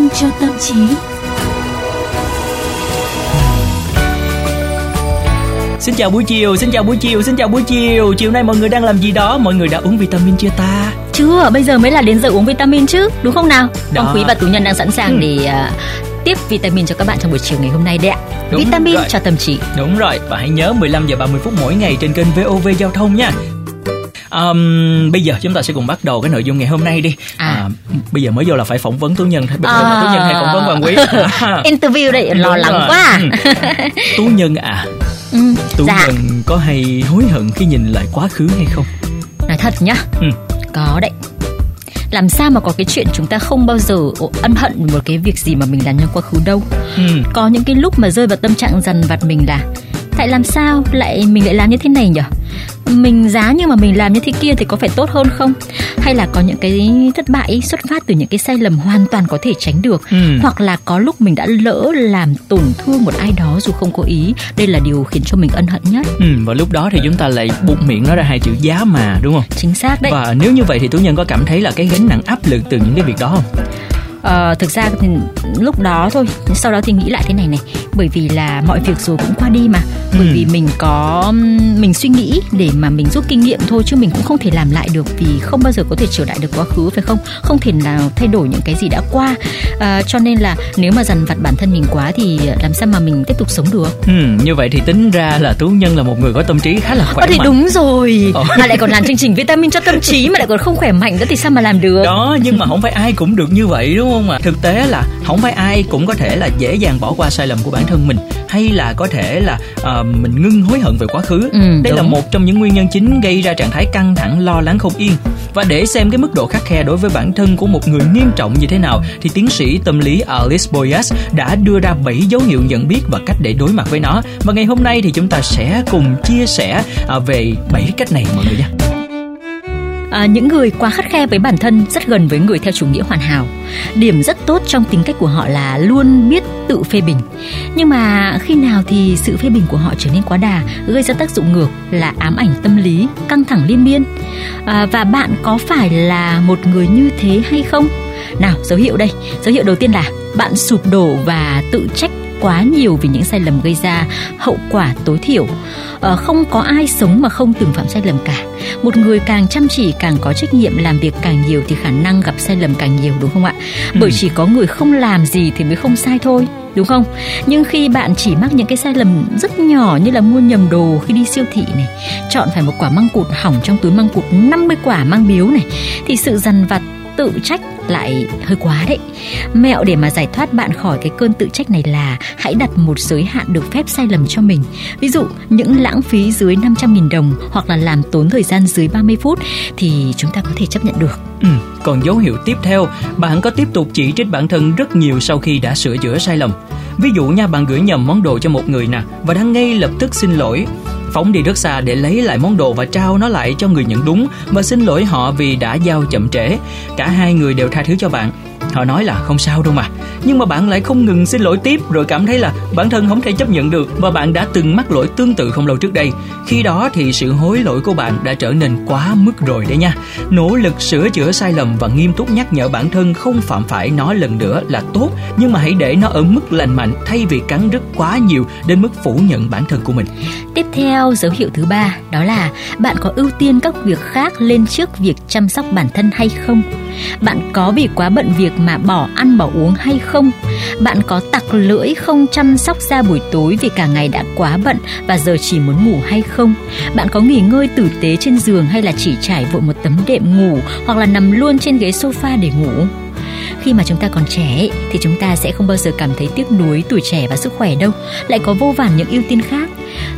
Vitamin cho tâm trí. Xin chào buổi chiều, Chiều nay mọi người đang làm gì đó? Mọi người đã uống vitamin chưa ta? Chưa, bây giờ mới là đến giờ uống vitamin chứ, đúng không nào? Đó. Còn Quý và Tú Nhân đang sẵn sàng để tiếp vitamin cho các bạn trong buổi chiều ngày hôm nay đấy ạ. Đúng vitamin rồi. Cho tâm trí. Đúng rồi, và hãy nhớ 15:30 mỗi ngày trên kênh VOV Giao thông nha. Bây giờ chúng ta sẽ cùng bắt đầu cái nội dung ngày hôm nay đi. Bây giờ mới vô là phải phỏng vấn Tú Nhân. Bình thường là Tú Nhân hay phỏng vấn Hoàng Quý. Interview đây, lo lắng rồi. Quá. Tú Nhân Tú Nhân có hay hối hận khi nhìn lại quá khứ hay không? Nói thật nhá, có đấy. Làm sao mà có cái chuyện chúng ta không bao giờ ân hận một cái việc gì mà mình làm trong quá khứ đâu. Có những cái lúc mà rơi vào tâm trạng dằn vặt mình là tại làm sao lại mình lại làm như thế này nhỉ? Mình giá như mà mình làm như thế kia thì có phải tốt hơn không? Hay là có những cái thất bại ấy xuất phát từ những cái sai lầm hoàn toàn có thể tránh được. Hoặc là có lúc mình đã lỡ làm tổn thương một ai đó dù không cố ý. Đây là điều khiến cho mình ân hận nhất. Và lúc đó thì chúng ta lại buộc miệng nói ra hai chữ giá mà, đúng không? Chính xác đấy. Và nếu như vậy thì Tú Nhân có cảm thấy là cái gánh nặng áp lực từ những cái việc đó không? Thực ra thì lúc đó thôi, sau đó thì nghĩ lại thế này này, bởi vì là mọi việc rồi cũng qua đi mà. Bởi vì mình suy nghĩ để mà mình rút kinh nghiệm thôi, chứ mình cũng không thể làm lại được, vì không bao giờ có thể trở lại được quá khứ, phải không? Không thể nào thay đổi những cái gì đã qua. Cho nên là nếu mà dằn vặt bản thân mình quá thì làm sao mà mình tiếp tục sống được. Như vậy thì tính ra là Tú Nhân là một người có tâm trí khá là khỏe mạnh. Thì đúng rồi, mà lại còn làm chương trình vitamin cho tâm trí mà lại còn không khỏe mạnh nữa thì sao mà làm được. Đó, nhưng mà không phải ai cũng được như vậy, đúng không ạ? Thực tế là không phải ai cũng có thể là dễ dàng bỏ qua sai lầm của bản thân mình, hay là có thể là mình ngưng hối hận về quá khứ. Đây là một trong những nguyên nhân chính gây ra trạng thái căng thẳng, lo lắng, không yên. Và để xem cái mức độ khắt khe đối với bản thân của một người nghiêm trọng như thế nào thì tiến sĩ tâm lý Alice Boyas đã đưa ra 7 dấu hiệu nhận biết và cách để đối mặt với nó. Và ngày hôm nay thì chúng ta sẽ cùng chia sẻ về 7 cách này mọi người nhé. Những người quá khắt khe với bản thân rất gần với người theo chủ nghĩa hoàn hảo. Điểm rất tốt trong tính cách của họ là luôn biết tự phê bình. Nhưng mà khi nào thì sự phê bình của họ trở nên quá đà, gây ra tác dụng ngược là ám ảnh tâm lý, căng thẳng liên miên. Và bạn có phải là một người như thế hay không? Nào, dấu hiệu đây. Dấu hiệu đầu tiên là bạn sụp đổ và tự trách quá nhiều vì những sai lầm gây ra hậu quả tối thiểu. Không có ai sống mà không từng phạm sai lầm cả. Một người càng chăm chỉ, càng có trách nhiệm, làm việc càng nhiều thì khả năng gặp sai lầm càng nhiều, đúng không ạ? Bởi chỉ có người không làm gì thì mới không sai thôi, đúng không? Nhưng khi bạn chỉ mắc những cái sai lầm rất nhỏ như là mua nhầm đồ khi đi siêu thị này, chọn phải một quả măng cụt hỏng trong túi măng cụt 50 quả mang biếu này, thì sự dằn vặt tự trách lại hơi quá đấy. Mẹo để mà giải thoát bạn khỏi cái cơn tự trách này là hãy đặt một giới hạn được phép sai lầm cho mình. Ví dụ những lãng phí dưới 500.000 đồng hoặc là làm tốn thời gian dưới 30 phút thì chúng ta có thể chấp nhận được. Còn dấu hiệu tiếp theo, bạn có tiếp tục chỉ trích bản thân rất nhiều sau khi đã sửa chữa sai lầm. Ví dụ nha, bạn gửi nhầm món đồ cho một người nè và đã ngay lập tức xin lỗi, phóng đi rất xa để lấy lại món đồ và trao nó lại cho người nhận đúng và xin lỗi họ vì đã giao chậm trễ. Cả hai người đều tha thứ cho bạn. Họ nói là không sao đâu mà. Nhưng mà bạn lại không ngừng xin lỗi tiếp, rồi cảm thấy là bản thân không thể chấp nhận được. Và bạn đã từng mắc lỗi tương tự không lâu trước đây. Khi đó thì sự hối lỗi của bạn đã trở nên quá mức rồi đấy nha. Nỗ lực sửa chữa sai lầm và nghiêm túc nhắc nhở bản thân không phạm phải nó lần nữa là tốt, nhưng mà hãy để nó ở mức lành mạnh thay vì cắn rứt quá nhiều đến mức phủ nhận bản thân của mình. Tiếp theo, dấu hiệu thứ 3, đó là bạn có ưu tiên các việc khác lên trước việc chăm sóc bản thân hay không? Bạn có vì quá bận việc mà bỏ ăn bỏ uống hay không? Bạn có tặc lưỡi không chăm sóc da buổi tối vì cả ngày đã quá bận và giờ chỉ muốn ngủ hay không? Bạn có nghỉ ngơi tử tế trên giường hay là chỉ trải vội một tấm đệm ngủ hoặc là nằm luôn trên ghế sofa để ngủ? Khi mà chúng ta còn trẻ thì chúng ta sẽ không bao giờ cảm thấy tiếc nuối tuổi trẻ và sức khỏe đâu, lại có vô vàn những ưu tiên khác.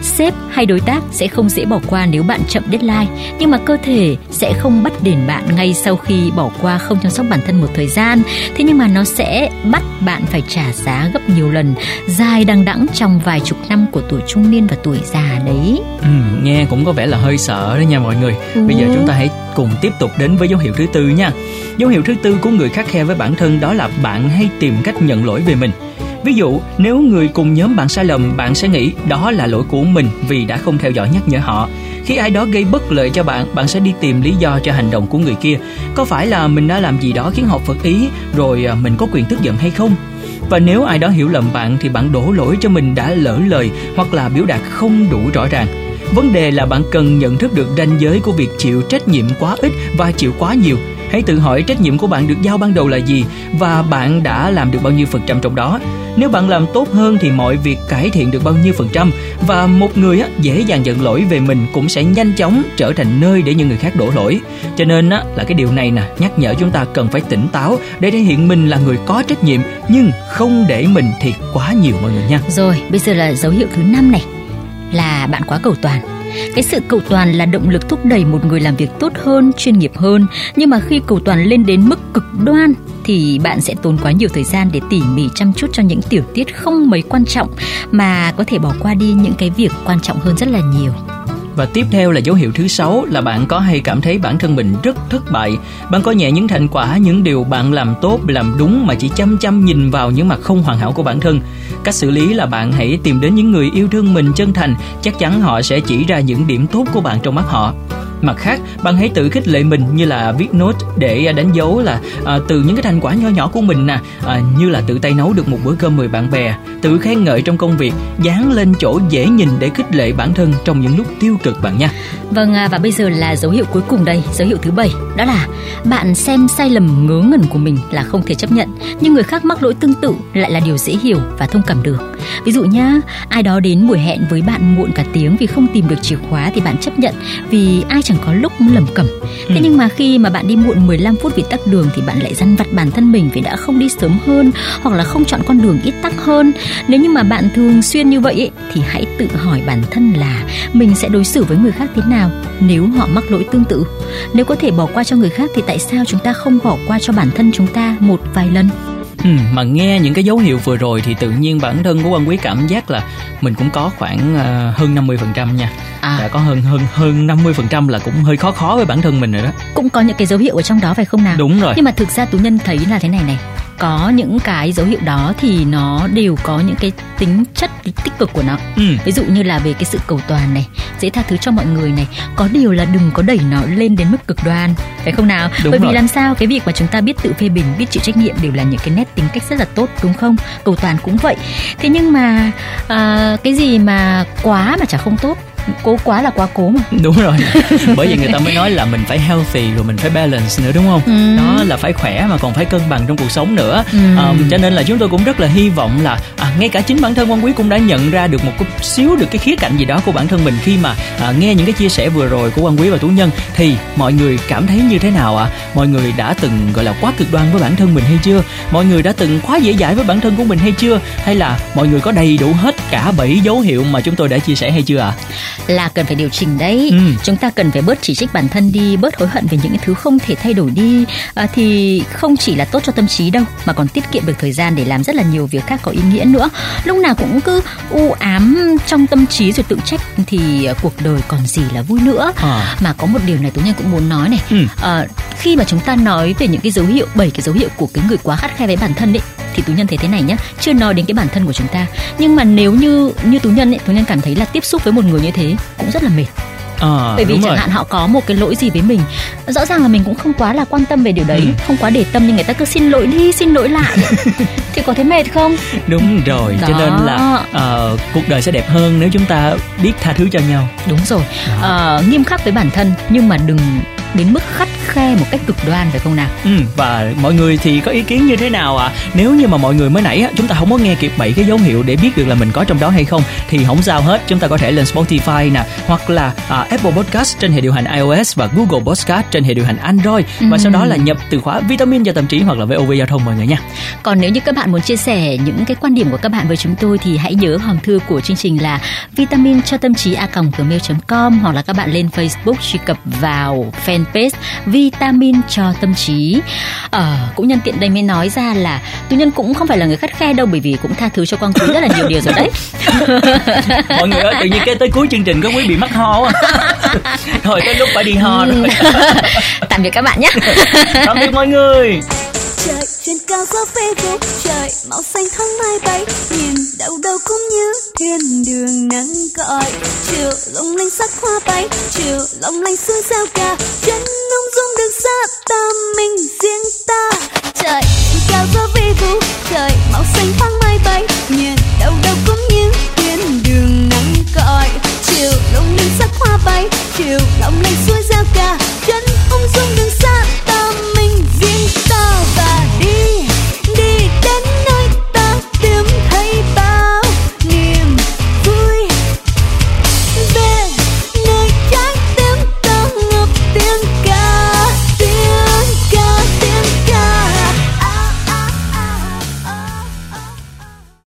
Sếp hay đối tác sẽ không dễ bỏ qua nếu bạn chậm deadline, nhưng mà cơ thể sẽ không bắt đền bạn ngay sau khi bỏ qua không chăm sóc bản thân một thời gian. Thế nhưng mà nó sẽ bắt bạn phải trả giá gấp nhiều lần, dài đằng đẵng trong vài chục năm của tuổi trung niên và tuổi già đấy. Nghe cũng có vẻ là hơi sợ đấy nha mọi người. Bây giờ chúng ta hãy cùng tiếp tục đến với dấu hiệu thứ 4 nha. Dấu hiệu thứ 4 của người khắt khe với bản thân đó là bạn hay tìm cách nhận lỗi về mình. Ví dụ, nếu người cùng nhóm bạn sai lầm, bạn sẽ nghĩ đó là lỗi của mình vì đã không theo dõi nhắc nhở họ. Khi ai đó gây bất lợi cho bạn, bạn sẽ đi tìm lý do cho hành động của người kia. Có phải là mình đã làm gì đó khiến họ phật ý, rồi mình có quyền tức giận hay không? Và nếu ai đó hiểu lầm bạn thì bạn đổ lỗi cho mình đã lỡ lời hoặc là biểu đạt không đủ rõ ràng. Vấn đề là bạn cần nhận thức được ranh giới của việc chịu trách nhiệm quá ít và chịu quá nhiều. Hãy tự hỏi trách nhiệm của bạn được giao ban đầu là gì và bạn đã làm được bao nhiêu phần trăm trong đó. Nếu bạn làm tốt hơn thì mọi việc cải thiện được bao nhiêu phần trăm, và một người dễ dàng giận lỗi về mình cũng sẽ nhanh chóng trở thành nơi để những người khác đổ lỗi. Cho nên là cái điều này nhắc nhở chúng ta cần phải tỉnh táo để thể hiện mình là người có trách nhiệm, nhưng không để mình thiệt quá nhiều mọi người nha. Rồi, bây giờ là dấu hiệu thứ 5 này là bạn quá cầu toàn. Cái sự cầu toàn là động lực thúc đẩy một người làm việc tốt hơn, chuyên nghiệp hơn. Nhưng mà khi cầu toàn lên đến mức cực đoan thì bạn sẽ tốn quá nhiều thời gian để tỉ mỉ chăm chút cho những tiểu tiết không mấy quan trọng, mà có thể bỏ qua đi những cái việc quan trọng hơn rất là nhiều. Và tiếp theo là dấu hiệu thứ 6 là bạn có hay cảm thấy bản thân mình rất thất bại. Bạn coi nhẹ những thành quả, những điều bạn làm tốt, làm đúng mà chỉ chăm chăm nhìn vào những mặt không hoàn hảo của bản thân. Cách xử lý là bạn hãy tìm đến những người yêu thương mình chân thành, chắc chắn họ sẽ chỉ ra những điểm tốt của bạn trong mắt họ. Mặt khác, bạn hãy tự khích lệ mình, như là viết note để đánh dấu là từ những cái thành quả nho nhỏ của mình như là tự tay nấu được một bữa cơm mời bạn bè, tự khen ngợi trong công việc, dán lên chỗ dễ nhìn để khích lệ bản thân trong những lúc tiêu cực bạn nha. Vâng, và bây giờ là dấu hiệu cuối cùng đây, dấu hiệu thứ 7, đó là bạn xem sai lầm ngớ ngẩn của mình là không thể chấp nhận, nhưng người khác mắc lỗi tương tự lại là điều dễ hiểu và thông cảm được. Ví dụ nhá, ai đó đến buổi hẹn với bạn muộn cả tiếng vì không tìm được chìa khóa thì bạn chấp nhận, vì ai chẳng có lúc lẩm cẩm. Thế nhưng mà khi mà bạn đi muộn 15 phút vì tắc đường thì bạn lại dằn vặt bản thân mình vì đã không đi sớm hơn hoặc là không chọn con đường ít tắc hơn. Nếu như mà bạn thường xuyên như vậy thì hãy tự hỏi bản thân là mình sẽ đối xử với người khác thế nào nếu họ mắc lỗi tương tự. Nếu có thể bỏ qua cho người khác thì tại sao chúng ta không bỏ qua cho bản thân chúng ta một vài lần? Mà nghe những cái dấu hiệu vừa rồi thì tự nhiên bản thân của Quang Quý cảm giác là mình cũng có khoảng hơn 50% nha. Đã có hơn 50% là cũng hơi khó với bản thân mình rồi đó. Cũng có những cái dấu hiệu ở trong đó phải không nào? Đúng rồi. Nhưng mà thực ra Tú Nhân thấy là thế này, có những cái dấu hiệu đó thì nó đều có những cái tính chất tích cực của nó. Ví dụ như là về cái sự cầu toàn này, dễ tha thứ cho mọi người này, có điều là đừng có đẩy nó lên đến mức cực đoan, phải không nào? Đúng. Bởi vì làm sao cái việc mà chúng ta biết tự phê bình, biết chịu trách nhiệm đều là những cái nét tính cách rất là tốt, đúng không? Cầu toàn cũng vậy. Thế nhưng mà cái gì mà quá mà chả không tốt, cố quá là quá cố mà. Đúng rồi. Bởi vì người ta mới nói là mình phải healthy rồi mình phải balance nữa, đúng không? Đó là phải khỏe mà còn phải cân bằng trong cuộc sống nữa. Cho nên là chúng tôi cũng rất là hy vọng là ngay cả chính bản thân Quang Quý cũng đã nhận ra được một xíu được cái khía cạnh gì đó của bản thân mình khi mà nghe những cái chia sẻ vừa rồi của Quang Quý và Tú Nhân. Thì mọi người cảm thấy như thế nào ạ? Mọi người đã từng gọi là quá cực đoan với bản thân mình hay chưa? Mọi người đã từng quá dễ dãi với bản thân của mình hay chưa? Hay là mọi người có đầy đủ hết cả 7 dấu hiệu mà chúng tôi đã chia sẻ hay chưa ạ? Là cần phải điều chỉnh đấy. Chúng ta cần phải bớt chỉ trích bản thân đi, bớt hối hận về những thứ không thể thay đổi đi, thì không chỉ là tốt cho tâm trí đâu mà còn tiết kiệm được thời gian để làm rất là nhiều việc khác có ý nghĩa nữa. Lúc nào cũng cứ u ám trong tâm trí rồi tự trách thì cuộc đời còn gì là vui nữa. Mà có một điều này Tú Nhân cũng muốn nói này. Khi mà chúng ta nói về những cái dấu hiệu, 7 cái dấu hiệu của cái người quá khắt khe với bản thân ấy, thì Tú Nhân thấy thế này nhá, chưa nói đến cái bản thân của chúng ta, nhưng mà nếu như Tú Nhân cảm thấy là tiếp xúc với một người như thế cũng rất là mệt. Bởi vì chẳng hạn họ có một cái lỗi gì với mình, rõ ràng là mình cũng không quá là quan tâm về điều đấy, không quá để tâm, nhưng người ta cứ xin lỗi đi xin lỗi lại thì có thấy mệt không? Đúng rồi đó. Cho nên là cuộc đời sẽ đẹp hơn nếu chúng ta biết tha thứ cho nhau. Đúng rồi. Nghiêm khắc với bản thân nhưng mà đừng đến mức khắt khe một cách cực đoan, phải không nào? Và mọi người thì có ý kiến như thế nào ạ? Nếu như mà mọi người mới nãy chúng ta không có nghe kịp 7 cái dấu hiệu để biết được là mình có trong đó hay không thì không sao hết, chúng ta có thể lên Spotify hoặc là Apple Podcast trên hệ điều hành iOS và Google Podcast trên hệ điều hành Android, và sau đó là nhập từ khóa vitamin giao tâm trí hoặc là VOV giao thông mọi người nha. Còn nếu như các bạn muốn chia sẻ những cái quan điểm của các bạn với chúng tôi thì hãy nhớ hòm thư của chương trình là vitaminchotamtri@gmail.com, hoặc là các bạn lên Facebook truy cập vào fanpage Vitamin cho tâm trí. Cũng nhân tiện đây mới nói ra là Tú Nhân cũng không phải là người khắt khe đâu, bởi vì cũng tha thứ cho Quang Quý rất là nhiều điều rồi đấy. Mọi người ơi, tự nhiên cái tới cuối chương trình có quý bị mắc ho quá. Thôi tới lúc phải đi ho rồi. Tạm biệt các bạn nhé. Tạm biệt mọi người. trời trên cao gió phê vô trời màu xanh tháng mai bay nhìn đâu đâu cũng như thiên đường nắng cõi chiều lung linh sắc hoa bay chiều lung linh xưa giao ca chân nông dung được xa ta mình riêng ta trời trên cao gió phê vô trời